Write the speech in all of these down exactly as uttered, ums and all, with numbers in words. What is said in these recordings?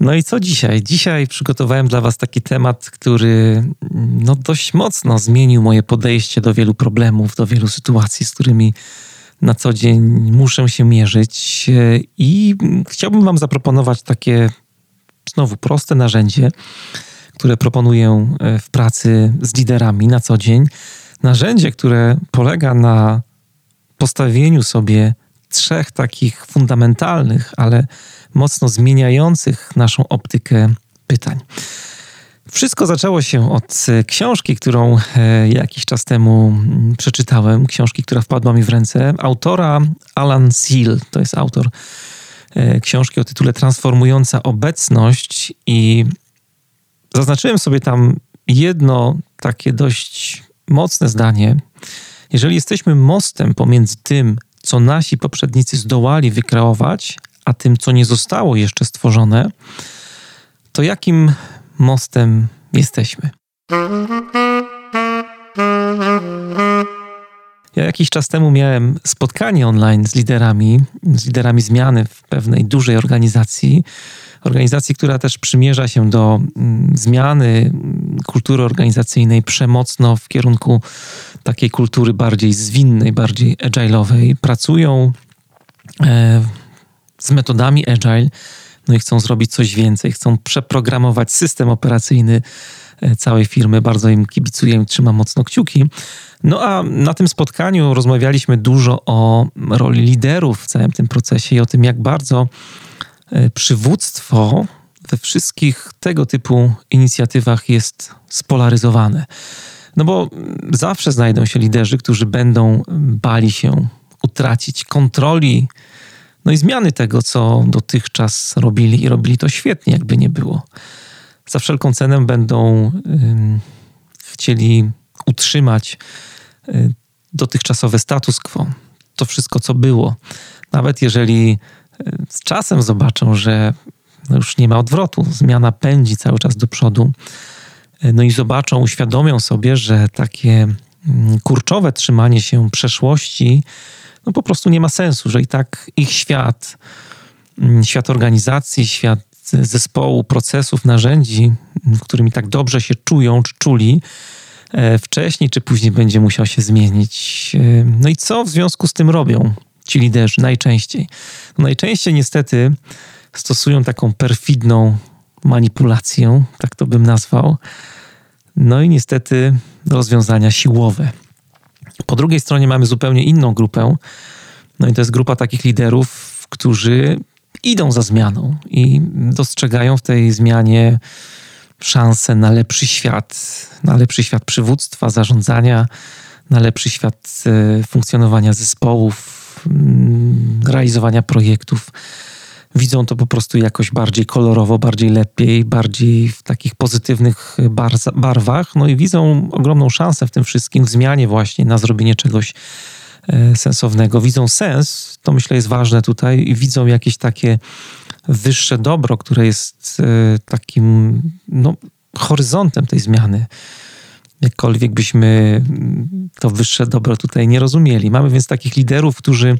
No i co dzisiaj? Dzisiaj przygotowałem dla Was taki temat, który no, dość mocno zmienił moje podejście do wielu problemów, do wielu sytuacji, z którymi na co dzień muszę się mierzyć. I chciałbym Wam zaproponować takie znowu proste narzędzie, które proponuję w pracy z liderami na co dzień. Narzędzie, które polega na postawieniu sobie trzech takich fundamentalnych, ale mocno zmieniających naszą optykę pytań. Wszystko zaczęło się od książki, którą jakiś czas temu przeczytałem, książki, która wpadła mi w ręce, autora Alan Seale. To jest autor książki o tytule Transformująca obecność i zaznaczyłem sobie tam jedno takie dość mocne zdanie. Jeżeli jesteśmy mostem pomiędzy tym, co nasi poprzednicy zdołali wykreować, a tym, co nie zostało jeszcze stworzone, to jakim mostem jesteśmy? Ja jakiś czas temu miałem spotkanie online z liderami, z liderami zmiany w pewnej dużej organizacji, organizacji, która też przymierza się do zmiany kultury organizacyjnej przemocno w kierunku takiej kultury bardziej zwinnej, bardziej agile'owej. Pracują e, z metodami agile, no i chcą zrobić coś więcej, chcą przeprogramować system operacyjny całej firmy. Bardzo im kibicuję, im trzymam mocno kciuki. No a na tym spotkaniu rozmawialiśmy dużo o roli liderów w całym tym procesie i o tym, jak bardzo przywództwo we wszystkich tego typu inicjatywach jest spolaryzowane. No bo zawsze znajdą się liderzy, którzy będą bali się utracić kontroli, no i zmiany tego, co dotychczas robili i robili to świetnie, jakby nie było. Za wszelką cenę będą ym, chcieli utrzymać y, dotychczasowe status quo, to wszystko, co było. Nawet jeżeli y, z czasem zobaczą, że no już nie ma odwrotu, zmiana pędzi cały czas do przodu, y, no i zobaczą, uświadomią sobie, że takie y, kurczowe trzymanie się przeszłości no po prostu nie ma sensu, że i tak ich świat, y, świat organizacji, świat zespołu, procesów, narzędzi, którymi tak dobrze się czują czy czuli, wcześniej czy później będzie musiał się zmienić. No i co w związku z tym robią ci liderzy najczęściej? No najczęściej niestety stosują taką perfidną manipulację, tak to bym nazwał, no i niestety rozwiązania siłowe. Po drugiej stronie mamy zupełnie inną grupę, no i to jest grupa takich liderów, którzy idą za zmianą i dostrzegają w tej zmianie szansę na lepszy świat, na lepszy świat przywództwa, zarządzania, na lepszy świat funkcjonowania zespołów, realizowania projektów. Widzą to po prostu jakoś bardziej kolorowo, bardziej lepiej, bardziej w takich pozytywnych barwach. No i widzą ogromną szansę w tym wszystkim, w zmianie właśnie na zrobienie czegoś sensownego. Widzą sens, to myślę jest ważne tutaj, i widzą jakieś takie wyższe dobro, które jest takim no, horyzontem tej zmiany. Jakkolwiek byśmy to wyższe dobro tutaj nie rozumieli. Mamy więc takich liderów, którzy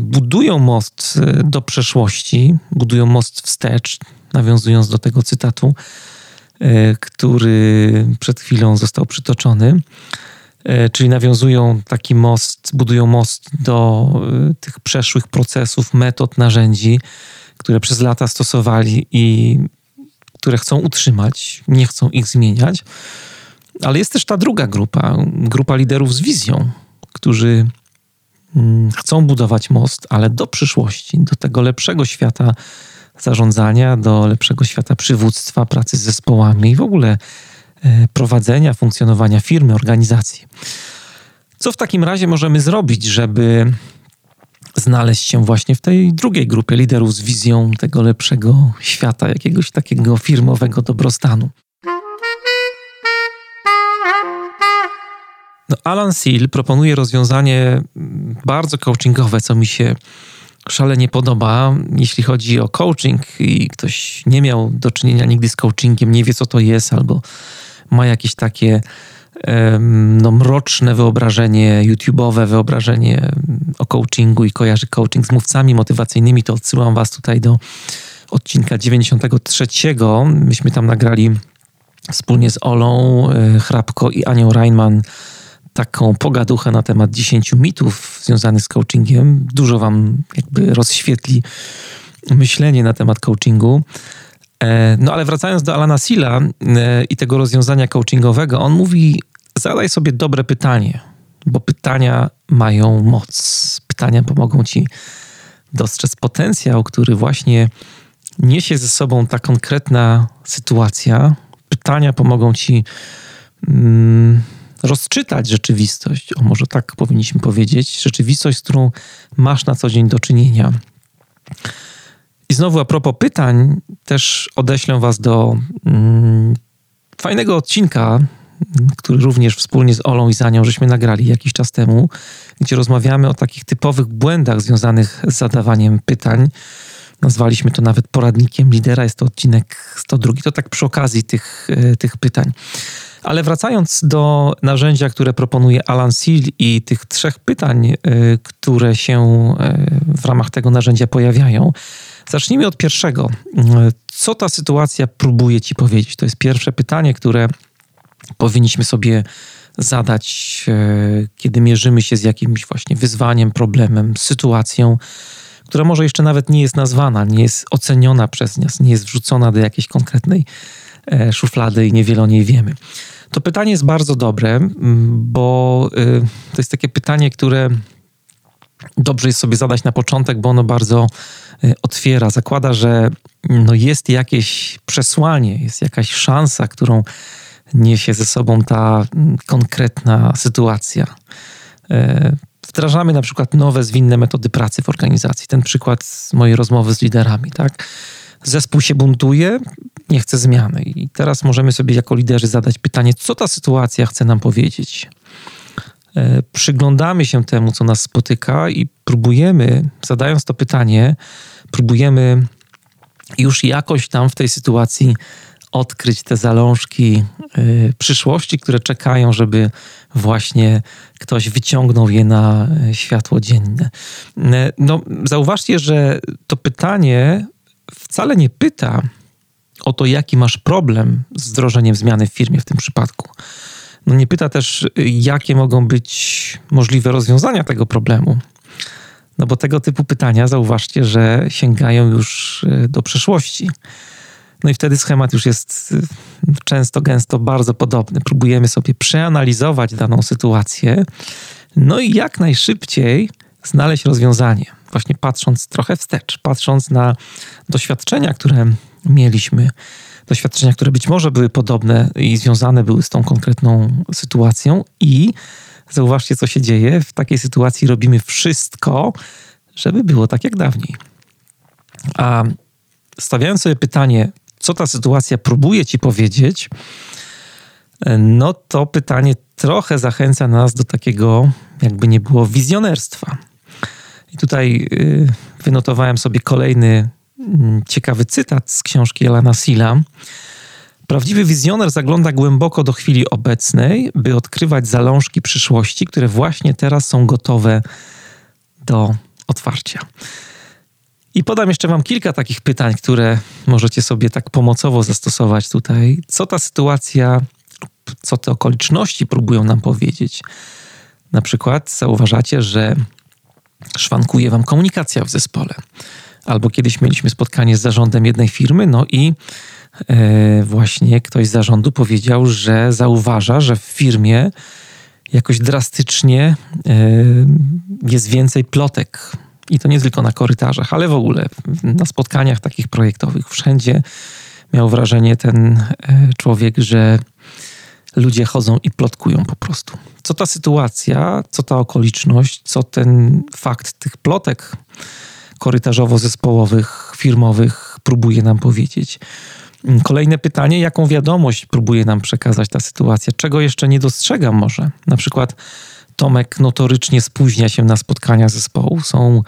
budują most do przeszłości, budują most wstecz, nawiązując do tego cytatu, który przed chwilą został przytoczony. Czyli nawiązują taki most, budują most do tych przeszłych procesów, metod, narzędzi, które przez lata stosowali i które chcą utrzymać, nie chcą ich zmieniać. Ale jest też ta druga grupa, grupa liderów z wizją, którzy chcą budować most, ale do przyszłości, do tego lepszego świata zarządzania, do lepszego świata przywództwa, pracy z zespołami i w ogóle prowadzenia, funkcjonowania firmy, organizacji. Co w takim razie możemy zrobić, żeby znaleźć się właśnie w tej drugiej grupie liderów z wizją tego lepszego świata, jakiegoś takiego firmowego dobrostanu? No, Alan Seale proponuje rozwiązanie bardzo coachingowe, co mi się szalenie podoba, jeśli chodzi o coaching i ktoś nie miał do czynienia nigdy z coachingiem, nie wie co to jest albo ma jakieś takie no, mroczne wyobrażenie YouTube'owe, wyobrażenie o coachingu i kojarzy coaching z mówcami motywacyjnymi, to odsyłam was tutaj do odcinka dziewięćdziesiątego trzeciego. Myśmy tam nagrali wspólnie z Olą Chrapko i Anią Reinman taką pogaduchę na temat dziesięciu mitów związanych z coachingiem. Dużo wam jakby rozświetli myślenie na temat coachingu. No ale wracając do Alana Seale'a i tego rozwiązania coachingowego, on mówi, zadaj sobie dobre pytanie, bo pytania mają moc. Pytania pomogą ci dostrzec potencjał, który właśnie niesie ze sobą ta konkretna sytuacja. Pytania pomogą ci mm, rozczytać rzeczywistość, o może tak powinniśmy powiedzieć, rzeczywistość, z którą masz na co dzień do czynienia. I znowu a propos pytań, też odeślę was do mm, fajnego odcinka, który również wspólnie z Olą i z Anią żeśmy nagrali jakiś czas temu, gdzie rozmawiamy o takich typowych błędach związanych z zadawaniem pytań. Nazwaliśmy to nawet poradnikiem lidera, jest to odcinek sto drugi. To tak przy okazji tych, tych pytań. Ale wracając do narzędzia, które proponuje Alan Seale i tych trzech pytań, które się w ramach tego narzędzia pojawiają, zacznijmy od pierwszego. Co ta sytuacja próbuje ci powiedzieć? To jest pierwsze pytanie, które powinniśmy sobie zadać, kiedy mierzymy się z jakimś właśnie wyzwaniem, problemem, sytuacją, która może jeszcze nawet nie jest nazwana, nie jest oceniona przez nas, nie jest wrzucona do jakiejś konkretnej szuflady i niewiele o niej wiemy. To pytanie jest bardzo dobre, bo to jest takie pytanie, które dobrze jest sobie zadać na początek, bo ono bardzo otwiera, zakłada, że no jest jakieś przesłanie, jest jakaś szansa, którą niesie ze sobą ta konkretna sytuacja. Wdrażamy na przykład nowe, zwinne metody pracy w organizacji. Ten przykład z mojej rozmowy z liderami, tak? Zespół się buntuje, nie chce zmiany. I teraz możemy sobie jako liderzy zadać pytanie, co ta sytuacja chce nam powiedzieć. E, przyglądamy się temu, co nas spotyka i próbujemy, zadając to pytanie, próbujemy już jakoś tam w tej sytuacji odkryć te zalążki y, przyszłości, które czekają, żeby właśnie ktoś wyciągnął je na światło dzienne. No, zauważcie, że to pytanie wcale nie pyta o to, jaki masz problem z wdrożeniem zmiany w firmie w tym przypadku. No, nie pyta też, jakie mogą być możliwe rozwiązania tego problemu. No bo tego typu pytania, zauważcie, że sięgają już do przeszłości. No i wtedy schemat już jest często, gęsto bardzo podobny. Próbujemy sobie przeanalizować daną sytuację, no i jak najszybciej znaleźć rozwiązanie. Właśnie patrząc trochę wstecz, patrząc na doświadczenia, które mieliśmy, doświadczenia, które być może były podobne i związane były z tą konkretną sytuacją i zauważcie, co się dzieje. W takiej sytuacji robimy wszystko, żeby było tak jak dawniej. A stawiając sobie pytanie, co ta sytuacja próbuje ci powiedzieć, no to pytanie trochę zachęca nas do takiego, jakby nie było, wizjonerstwa. I tutaj wynotowałem sobie kolejny ciekawy cytat z książki Alana Seale'a. Prawdziwy wizjoner zagląda głęboko do chwili obecnej, by odkrywać zalążki przyszłości, które właśnie teraz są gotowe do otwarcia. I podam jeszcze wam kilka takich pytań, które możecie sobie tak pomocowo zastosować tutaj. Co ta sytuacja, co te okoliczności próbują nam powiedzieć? Na przykład zauważacie, że szwankuje wam komunikacja w zespole. Albo kiedyś mieliśmy spotkanie z zarządem jednej firmy, no i yy, właśnie ktoś z zarządu powiedział, że zauważa, że w firmie jakoś drastycznie yy, jest więcej plotek. I to nie tylko na korytarzach, ale w ogóle na spotkaniach takich projektowych. Wszędzie miał wrażenie ten człowiek, że ludzie chodzą i plotkują po prostu. Co ta sytuacja, co ta okoliczność, co ten fakt tych plotek korytarzowo-zespołowych, firmowych próbuje nam powiedzieć? Kolejne pytanie, jaką wiadomość próbuje nam przekazać ta sytuacja? Czego jeszcze nie dostrzegam może? Na przykład Tomek notorycznie spóźnia się na spotkania zespołu. Są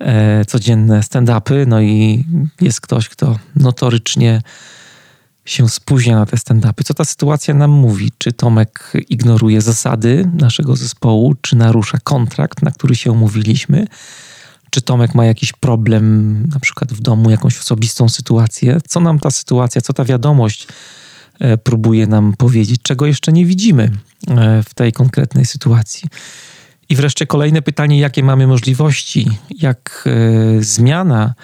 e, codzienne stand-upy, no i jest ktoś, kto notorycznie się spóźnia na te stand-upy. Co ta sytuacja nam mówi? Czy Tomek ignoruje zasady naszego zespołu? Czy narusza kontrakt, na który się umówiliśmy? Czy Tomek ma jakiś problem, na przykład w domu, jakąś osobistą sytuację? Co nam ta sytuacja, co ta wiadomość e, próbuje nam powiedzieć? Czego jeszcze nie widzimy e, w tej konkretnej sytuacji? I wreszcie kolejne pytanie, jakie mamy możliwości? Jak e, zmiana,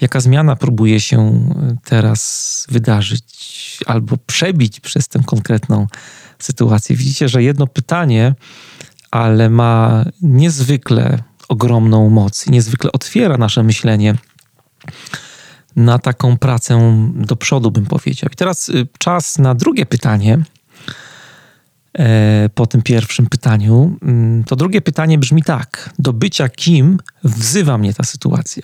jaka zmiana próbuje się teraz wydarzyć albo przebić przez tę konkretną sytuację? Widzicie, że jedno pytanie, ale ma niezwykle ogromną moc i niezwykle otwiera nasze myślenie na taką pracę do przodu, bym powiedział. I teraz czas na drugie pytanie po tym pierwszym pytaniu. To drugie pytanie brzmi tak. Do bycia kim wzywa mnie ta sytuacja?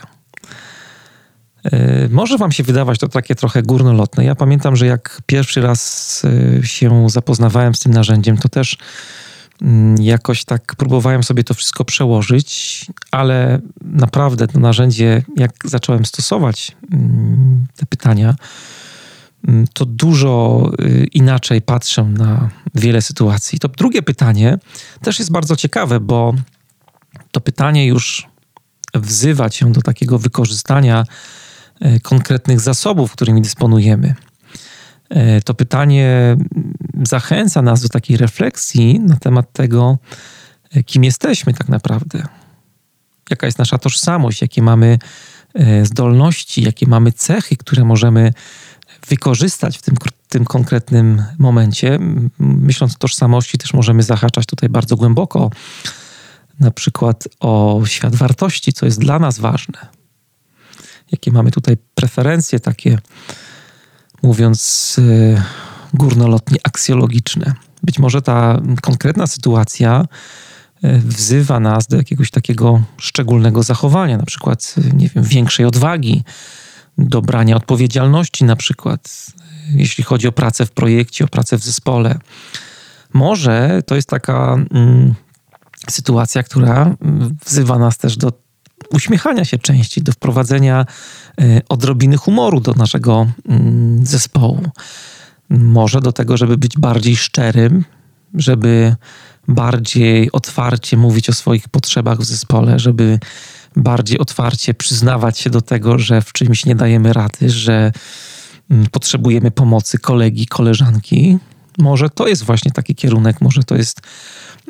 Może wam się wydawać to takie trochę górnolotne. Ja pamiętam, że jak pierwszy raz się zapoznawałem z tym narzędziem, to też jakoś tak próbowałem sobie to wszystko przełożyć, ale naprawdę to narzędzie, jak zacząłem stosować te pytania, to dużo inaczej patrzę na wiele sytuacji. To drugie pytanie też jest bardzo ciekawe, bo to pytanie już wzywa cię do takiego wykorzystania konkretnych zasobów, którymi dysponujemy. To pytanie zachęca nas do takiej refleksji na temat tego, kim jesteśmy tak naprawdę. Jaka jest nasza tożsamość, jakie mamy zdolności, jakie mamy cechy, które możemy wykorzystać w tym, tym konkretnym momencie. Myśląc o tożsamości, też możemy zahaczać tutaj bardzo głęboko, na przykład o świat wartości, co jest dla nas ważne. Jakie mamy tutaj preferencje takie, mówiąc yy, górnolotnie, aksjologiczne. Być może ta konkretna sytuacja yy, wzywa nas do jakiegoś takiego szczególnego zachowania, na przykład, yy, nie wiem, większej odwagi, do brania odpowiedzialności na przykład, yy, jeśli chodzi o pracę w projekcie, o pracę w zespole. Może to jest taka yy, sytuacja, która yy, wzywa nas też do uśmiechania się częściej, do wprowadzenia odrobiny humoru do naszego zespołu. Może do tego, żeby być bardziej szczerym, żeby bardziej otwarcie mówić o swoich potrzebach w zespole, żeby bardziej otwarcie przyznawać się do tego, że w czymś nie dajemy rady, że potrzebujemy pomocy kolegi, koleżanki. Może to jest właśnie taki kierunek, może to jest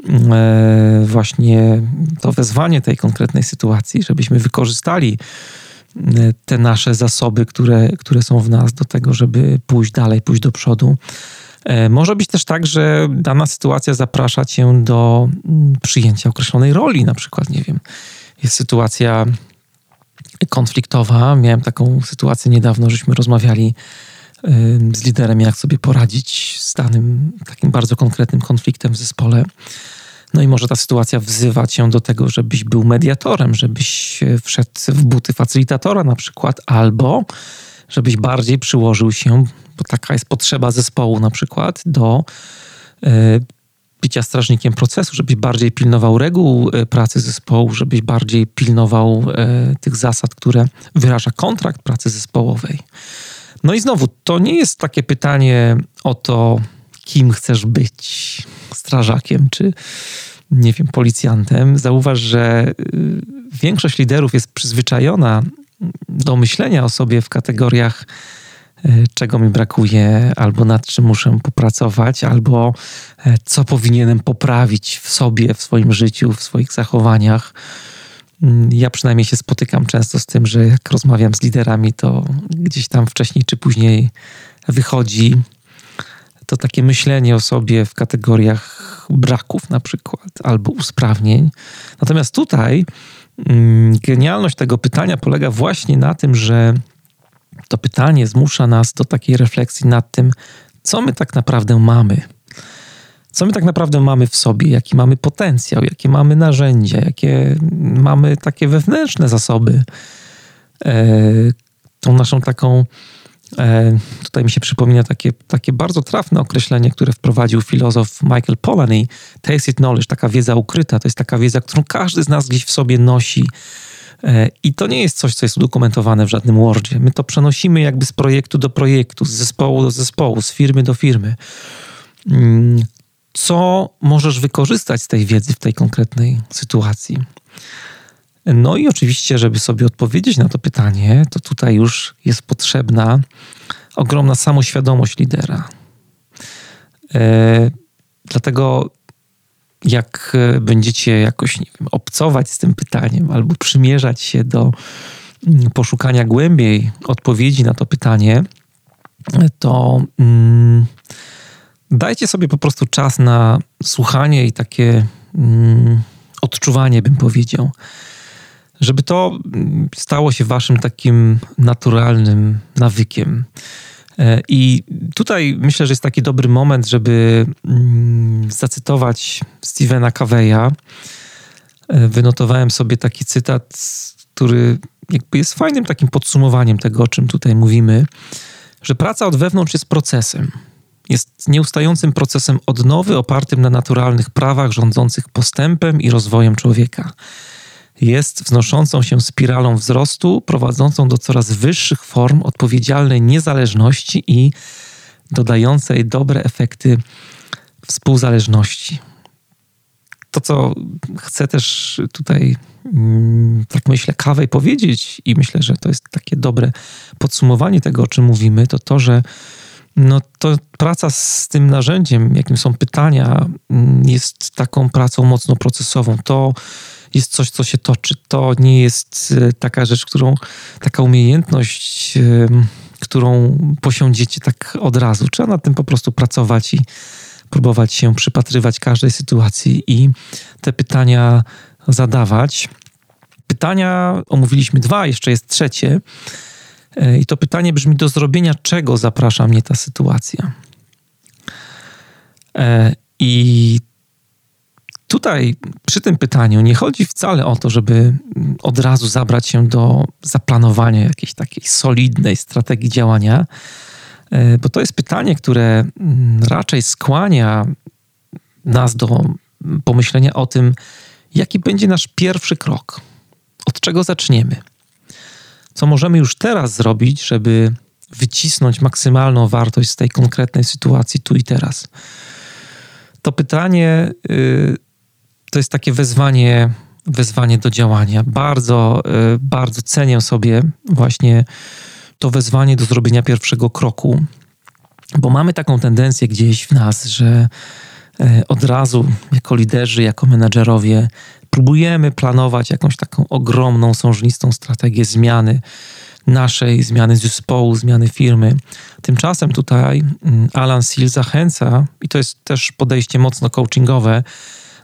e, właśnie to wezwanie tej konkretnej sytuacji, żebyśmy wykorzystali te nasze zasoby, które, które są w nas do tego, żeby pójść dalej, pójść do przodu. E, może być też tak, że dana sytuacja zaprasza cię do przyjęcia określonej roli, na przykład, nie wiem, jest sytuacja konfliktowa. Miałem taką sytuację niedawno, żeśmy rozmawiali z liderem, jak sobie poradzić z danym takim bardzo konkretnym konfliktem w zespole. No i może ta sytuacja wzywa cię do tego, żebyś był mediatorem, żebyś wszedł w buty facylitatora na przykład, albo żebyś bardziej przyłożył się, bo taka jest potrzeba zespołu na przykład, do y, bycia strażnikiem procesu, żebyś bardziej pilnował reguł pracy zespołu, żebyś bardziej pilnował y, tych zasad, które wyraża kontrakt pracy zespołowej. No i znowu, to nie jest takie pytanie o to, kim chcesz być, strażakiem czy, nie wiem, policjantem. Zauważ, że większość liderów jest przyzwyczajona do myślenia o sobie w kategoriach, czego mi brakuje, albo nad czym muszę popracować, albo co powinienem poprawić w sobie, w swoim życiu, w swoich zachowaniach. Ja przynajmniej się spotykam często z tym, że jak rozmawiam z liderami, to gdzieś tam wcześniej czy później wychodzi to takie myślenie o sobie w kategoriach braków na przykład, albo usprawnień. Natomiast tutaj mm, genialność tego pytania polega właśnie na tym, że to pytanie zmusza nas do takiej refleksji nad tym, co my tak naprawdę mamy. Co my tak naprawdę mamy w sobie, jaki mamy potencjał, jakie mamy narzędzia, jakie mamy takie wewnętrzne zasoby. Tą naszą taką E, tutaj mi się przypomina takie, takie bardzo trafne określenie, które wprowadził filozof Michael Polanyi, tacit knowledge, taka wiedza ukryta, to jest taka wiedza, którą każdy z nas gdzieś w sobie nosi. E, I to nie jest coś, co jest udokumentowane w żadnym Wordzie. My to przenosimy jakby z projektu do projektu, z zespołu do zespołu, z firmy do firmy. Co możesz wykorzystać z tej wiedzy w tej konkretnej sytuacji? No i oczywiście, żeby sobie odpowiedzieć na to pytanie, to tutaj już jest potrzebna ogromna samoświadomość lidera. Yy, dlatego jak będziecie jakoś, nie wiem, obcować z tym pytaniem albo przymierzać się do poszukania głębiej odpowiedzi na to pytanie, to yy, dajcie sobie po prostu czas na słuchanie i takie yy, odczuwanie, bym powiedział. Żeby to stało się waszym takim naturalnym nawykiem. I tutaj myślę, że jest taki dobry moment, żeby zacytować Stephena Coveya. Wynotowałem sobie taki cytat, który jakby jest fajnym takim podsumowaniem tego, o czym tutaj mówimy, że praca od wewnątrz jest procesem. Jest nieustającym procesem odnowy opartym na naturalnych prawach rządzących postępem i rozwojem człowieka. Jest wznoszącą się spiralą wzrostu, prowadzącą do coraz wyższych form odpowiedzialnej niezależności i dodającej dobre efekty współzależności. To, co chcę też tutaj, tak myślę, Covey powiedzieć i myślę, że to jest takie dobre podsumowanie tego, o czym mówimy, to to, że no to praca z tym narzędziem, jakim są pytania, jest taką pracą mocno procesową. To jest coś, co się toczy. To nie jest taka rzecz, którą, taka umiejętność, którą posiądziecie tak od razu. Trzeba nad tym po prostu pracować i próbować się przypatrywać każdej sytuacji i te pytania zadawać. Pytania omówiliśmy dwa, jeszcze jest trzecie. I to pytanie brzmi: do zrobienia czego zaprasza mnie ta sytuacja? I tutaj przy tym pytaniu nie chodzi wcale o to, żeby od razu zabrać się do zaplanowania jakiejś takiej solidnej strategii działania, bo to jest pytanie, które raczej skłania nas do pomyślenia o tym, jaki będzie nasz pierwszy krok, od czego zaczniemy. Co możemy już teraz zrobić, żeby wycisnąć maksymalną wartość z tej konkretnej sytuacji tu i teraz. To pytanie y, to jest takie wezwanie, wezwanie do działania. Bardzo, y, bardzo cenię sobie właśnie to wezwanie do zrobienia pierwszego kroku, bo mamy taką tendencję gdzieś w nas, że y, od razu jako liderzy, jako menadżerowie próbujemy planować jakąś taką ogromną, sążnistą strategię zmiany naszej, zmiany zespołu, zmiany firmy. Tymczasem tutaj Alan Seale zachęca, i to jest też podejście mocno coachingowe,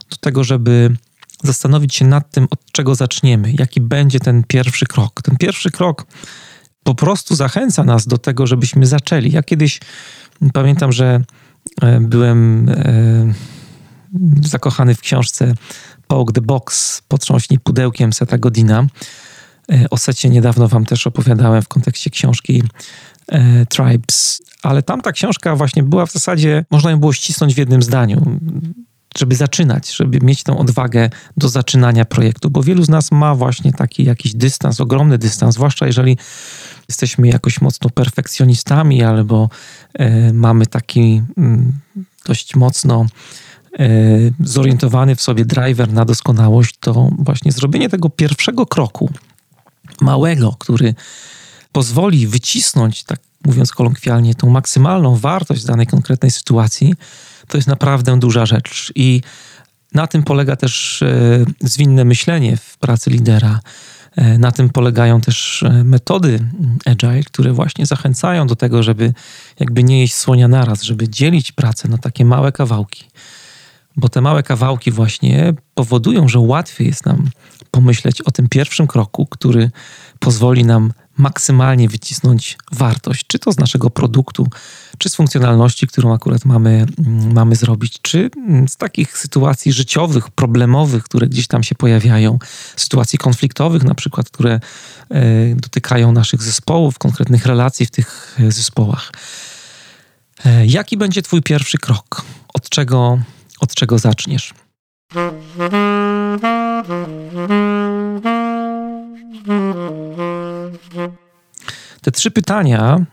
do tego, żeby zastanowić się nad tym, od czego zaczniemy, jaki będzie ten pierwszy krok. Ten pierwszy krok po prostu zachęca nas do tego, żebyśmy zaczęli. Ja kiedyś pamiętam, że byłem zakochany w książce Poke the Box, potrząśnij pudełkiem Setha Godina. O Secie niedawno wam też opowiadałem w kontekście książki e, Tribes, ale tamta książka właśnie była w zasadzie, można ją było ścisnąć w jednym zdaniu, żeby zaczynać, żeby mieć tą odwagę do zaczynania projektu, bo wielu z nas ma właśnie taki jakiś dystans, ogromny dystans, zwłaszcza jeżeli jesteśmy jakoś mocno perfekcjonistami albo e, mamy taki m, dość mocno zorientowany w sobie driver na doskonałość, to właśnie zrobienie tego pierwszego kroku, małego, który pozwoli wycisnąć, tak mówiąc kolokwialnie, tą maksymalną wartość z danej konkretnej sytuacji, to jest naprawdę duża rzecz. I na tym polega też zwinne myślenie w pracy lidera. Na tym polegają też metody agile, które właśnie zachęcają do tego, żeby jakby nie jeść słonia naraz, żeby dzielić pracę na takie małe kawałki. bo te małe kawałki właśnie powodują, że łatwiej jest nam pomyśleć o tym pierwszym kroku, który pozwoli nam maksymalnie wycisnąć wartość, czy to z naszego produktu, czy z funkcjonalności, którą akurat mamy, mamy zrobić, czy z takich sytuacji życiowych, problemowych, które gdzieś tam się pojawiają, sytuacji konfliktowych na przykład, które e, dotykają naszych zespołów, konkretnych relacji w tych zespołach. E, jaki będzie twój pierwszy krok? Od czego, od czego zaczniesz? Te trzy pytania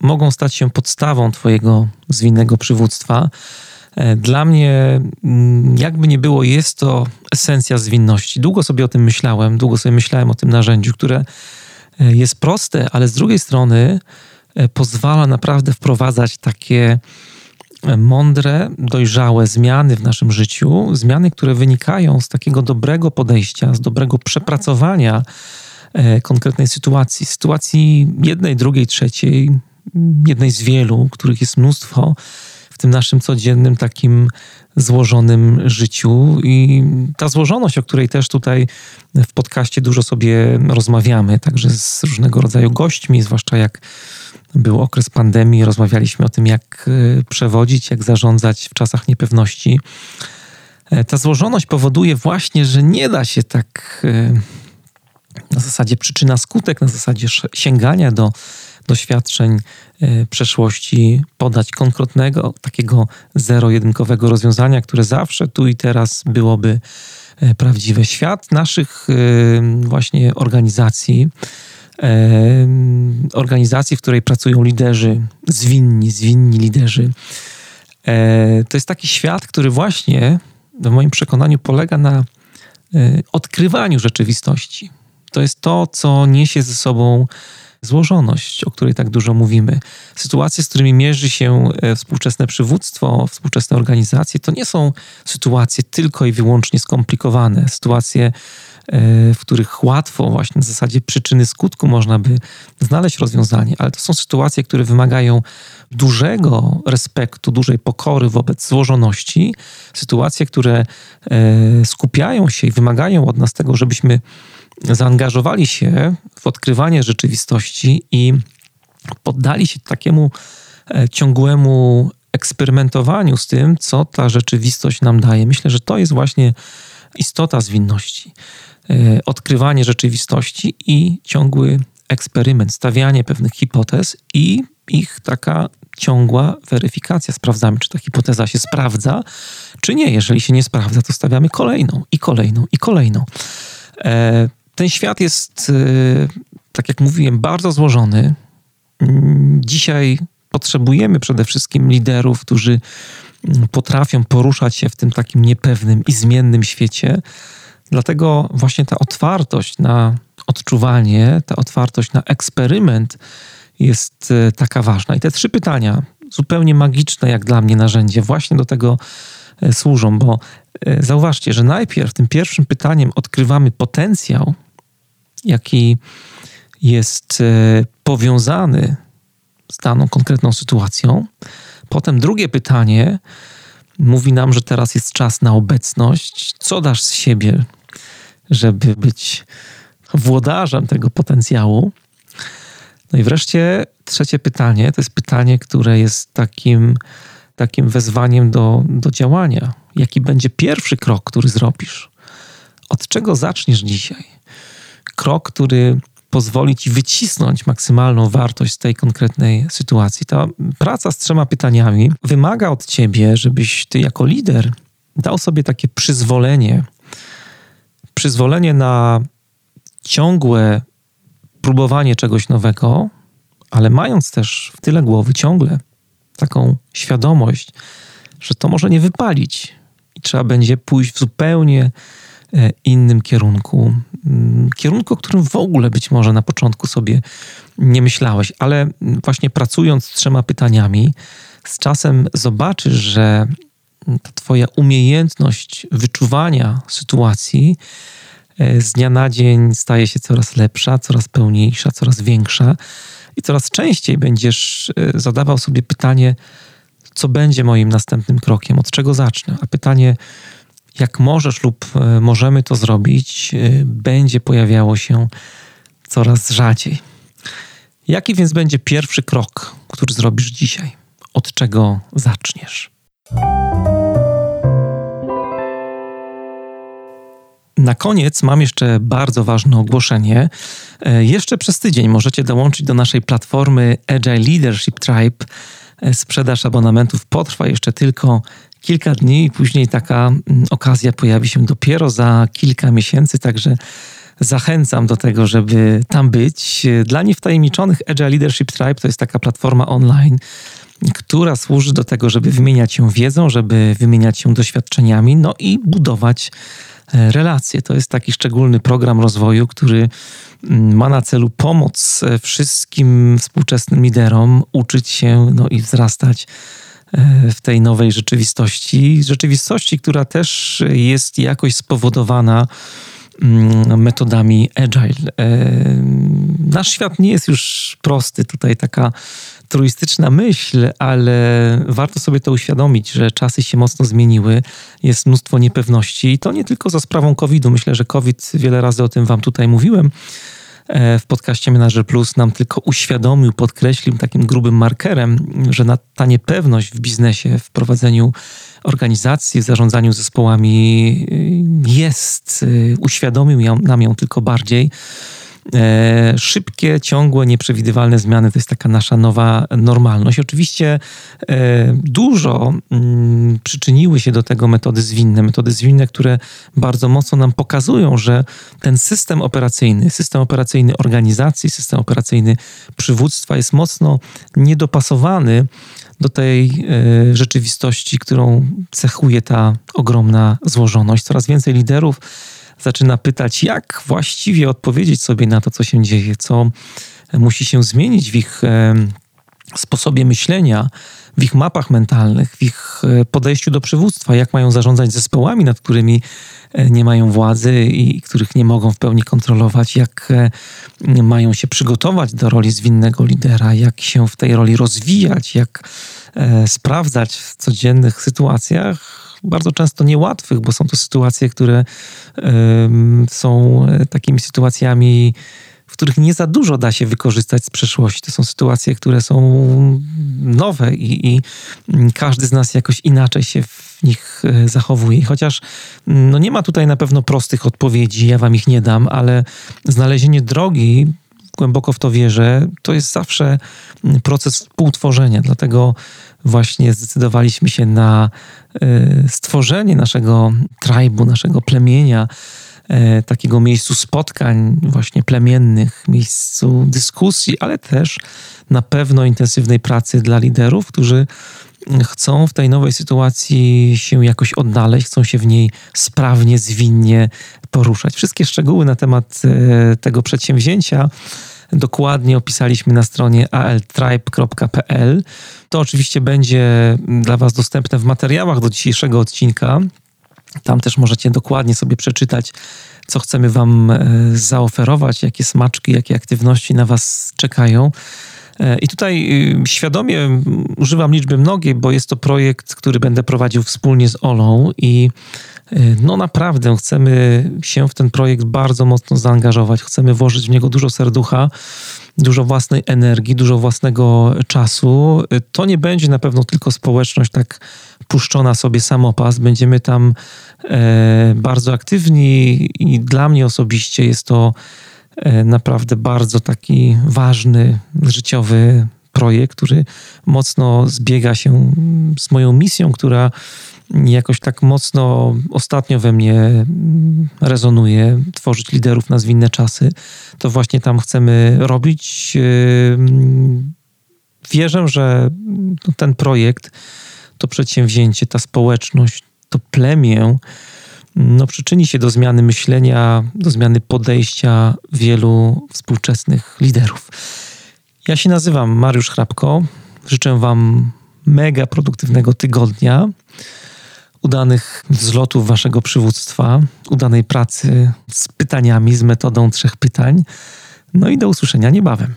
mogą stać się podstawą twojego zwinnego przywództwa. Dla mnie, jakby nie było, jest to esencja zwinności. Długo sobie o tym myślałem, długo sobie myślałem o tym narzędziu, które jest proste, ale z drugiej strony pozwala naprawdę wprowadzać takie mądre, dojrzałe zmiany w naszym życiu, zmiany, które wynikają z takiego dobrego podejścia, z dobrego przepracowania konkretnej sytuacji, sytuacji jednej, drugiej, trzeciej, jednej z wielu, których jest mnóstwo w tym naszym codziennym takim złożonym życiu. I ta złożoność, o której też tutaj w podcaście dużo sobie rozmawiamy, także z różnego rodzaju gośćmi, zwłaszcza jak był okres pandemii, rozmawialiśmy o tym, jak przewodzić, jak zarządzać w czasach niepewności. Ta złożoność powoduje właśnie, że nie da się tak na zasadzie przyczyna-skutek, na zasadzie sięgania do doświadczeń przeszłości podać konkretnego, takiego zero-jedynkowego rozwiązania, które zawsze tu i teraz byłoby prawdziwe. Świat naszych właśnie organizacji, organizacji, w której pracują liderzy, zwinni, zwinni liderzy, to jest taki świat, który właśnie, w moim przekonaniu, polega na odkrywaniu rzeczywistości. To jest to, co niesie ze sobą złożoność, o której tak dużo mówimy. Sytuacje, z którymi mierzy się współczesne przywództwo, współczesne organizacje, to nie są sytuacje tylko i wyłącznie skomplikowane. Sytuacje, w których łatwo właśnie na zasadzie przyczyny skutku można by znaleźć rozwiązanie, ale to są sytuacje, które wymagają dużego respektu, dużej pokory wobec złożoności. Sytuacje, które skupiają się i wymagają od nas tego, żebyśmy zaangażowali się w odkrywanie rzeczywistości i poddali się takiemu ciągłemu eksperymentowaniu z tym, co ta rzeczywistość nam daje. Myślę, że to jest właśnie istota zwinności. Odkrywanie rzeczywistości i ciągły eksperyment, stawianie pewnych hipotez i ich taka ciągła weryfikacja. Sprawdzamy, czy ta hipoteza się sprawdza, czy nie. Jeżeli się nie sprawdza, to stawiamy kolejną i kolejną i kolejną. Ten świat jest, tak jak mówiłem, bardzo złożony. Dzisiaj potrzebujemy przede wszystkim liderów, którzy potrafią poruszać się w tym takim niepewnym i zmiennym świecie. Dlatego właśnie ta otwartość na odczuwanie, ta otwartość na eksperyment jest taka ważna. I te trzy pytania, zupełnie magiczne jak dla mnie narzędzie, właśnie do tego służą, bo zauważcie, że najpierw tym pierwszym pytaniem odkrywamy potencjał, jaki jest powiązany z daną konkretną sytuacją. Potem drugie pytanie mówi nam, że teraz jest czas na obecność. Co dasz z siebie, żeby być włodarzem tego potencjału? No i wreszcie trzecie pytanie, to jest pytanie, które jest takim, takim wezwaniem do, do działania. Jaki będzie pierwszy krok, który zrobisz? Od czego zaczniesz dzisiaj? Krok, który pozwoli ci wycisnąć maksymalną wartość z tej konkretnej sytuacji. Ta praca z trzema pytaniami wymaga od ciebie, żebyś ty jako lider dał sobie takie przyzwolenie. Przyzwolenie na ciągłe próbowanie czegoś nowego, ale mając też w tyle głowy ciągle taką świadomość, że to może nie wypalić i trzeba będzie pójść w zupełnie innym kierunku. Kierunku, o którym w ogóle być może na początku sobie nie myślałeś, ale właśnie pracując z trzema pytaniami, z czasem zobaczysz, że ta twoja umiejętność wyczuwania sytuacji z dnia na dzień staje się coraz lepsza, coraz pełniejsza, coraz większa i coraz częściej będziesz zadawał sobie pytanie, co będzie moim następnym krokiem, od czego zacznę. A pytanie, jak możesz lub możemy to zrobić, będzie pojawiało się coraz rzadziej. Jaki więc będzie pierwszy krok, który zrobisz dzisiaj? Od czego zaczniesz? Na koniec mam jeszcze bardzo ważne ogłoszenie. Jeszcze przez tydzień możecie dołączyć do naszej platformy Agile Leadership Tribe. Sprzedaż abonamentów potrwa jeszcze tylko kilka dni i później taka okazja pojawi się dopiero za kilka miesięcy, także zachęcam do tego, żeby tam być. Dla niewtajemniczonych Agile Leadership Tribe to jest taka platforma online, która służy do tego, żeby wymieniać się wiedzą, żeby wymieniać się doświadczeniami, no i budować relacje. To jest taki szczególny program rozwoju, który ma na celu pomoc wszystkim współczesnym liderom uczyć się, no i wzrastać w tej nowej rzeczywistości. Rzeczywistości, która też jest jakoś spowodowana metodami agile. Nasz świat nie jest już prosty. Tutaj taka truistyczna myśl, ale warto sobie to uświadomić, że czasy się mocno zmieniły, jest mnóstwo niepewności i to nie tylko za sprawą kowida. Myślę, że COVID, wiele razy o tym wam tutaj mówiłem, w podcaście Menager Plus nam tylko uświadomił, podkreślił takim grubym markerem, że ta niepewność w biznesie, w prowadzeniu organizacji, w zarządzaniu zespołami jest. Uświadomił ją, nam ją tylko bardziej. E, szybkie, ciągłe, nieprzewidywalne zmiany to jest taka nasza nowa normalność. Oczywiście e, dużo mm, przyczyniły się do tego metody zwinne. Metody zwinne, które bardzo mocno nam pokazują, że ten system operacyjny, system operacyjny organizacji, system operacyjny przywództwa jest mocno niedopasowany do tej e, rzeczywistości, którą cechuje ta ogromna złożoność. Coraz więcej liderów zaczyna pytać, jak właściwie odpowiedzieć sobie na to, co się dzieje, co musi się zmienić w ich sposobie myślenia, w ich mapach mentalnych, w ich podejściu do przywództwa, jak mają zarządzać zespołami, nad którymi nie mają władzy i których nie mogą w pełni kontrolować, jak mają się przygotować do roli zwinnego lidera, jak się w tej roli rozwijać, jak sprawdzać w codziennych sytuacjach, bardzo często niełatwych, bo są to sytuacje, które y, są takimi sytuacjami, w których nie za dużo da się wykorzystać z przeszłości. To są sytuacje, które są nowe i, i każdy z nas jakoś inaczej się w nich zachowuje. I chociaż no nie ma tutaj na pewno prostych odpowiedzi, ja wam ich nie dam, ale znalezienie drogi, głęboko w to wierzę, to jest zawsze proces współtworzenia. Dlatego właśnie zdecydowaliśmy się na stworzenie naszego tribu, naszego plemienia, takiego miejscu spotkań właśnie plemiennych, miejscu dyskusji, ale też na pewno intensywnej pracy dla liderów, którzy chcą w tej nowej sytuacji się jakoś odnaleźć, chcą się w niej sprawnie, zwinnie poruszać. Wszystkie szczegóły na temat tego przedsięwzięcia dokładnie opisaliśmy na stronie a l tribe kropka p l. To oczywiście będzie dla was dostępne w materiałach do dzisiejszego odcinka. Tam też możecie dokładnie sobie przeczytać, co chcemy wam zaoferować, jakie smaczki, jakie aktywności na was czekają. I tutaj świadomie używam liczby mnogiej, bo jest to projekt, który będę prowadził wspólnie z Olą i no naprawdę chcemy się w ten projekt bardzo mocno zaangażować. Chcemy włożyć w niego dużo serducha, dużo własnej energii, dużo własnego czasu. To nie będzie na pewno tylko społeczność tak puszczona sobie samopas. Będziemy tam e, bardzo aktywni i dla mnie osobiście jest to naprawdę bardzo taki ważny, życiowy projekt, który mocno zbiega się z moją misją, która jakoś tak mocno ostatnio we mnie rezonuje, tworzyć liderów na zwinne czasy. To właśnie tam chcemy robić. Wierzę, że ten projekt, to przedsięwzięcie, ta społeczność, to plemię, no przyczyni się do zmiany myślenia, do zmiany podejścia wielu współczesnych liderów. Ja się nazywam Mariusz Chrapko. Życzę wam mega produktywnego tygodnia, udanych wzlotów waszego przywództwa, udanej pracy z pytaniami, z metodą trzech pytań. No i do usłyszenia niebawem.